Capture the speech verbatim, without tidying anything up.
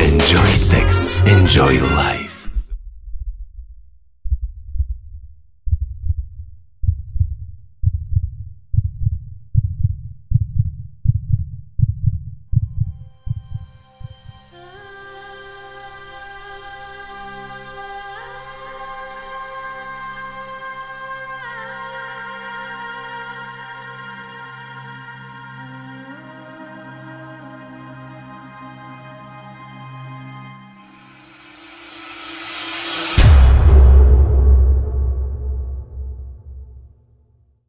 Enjoy sex, enjoy life.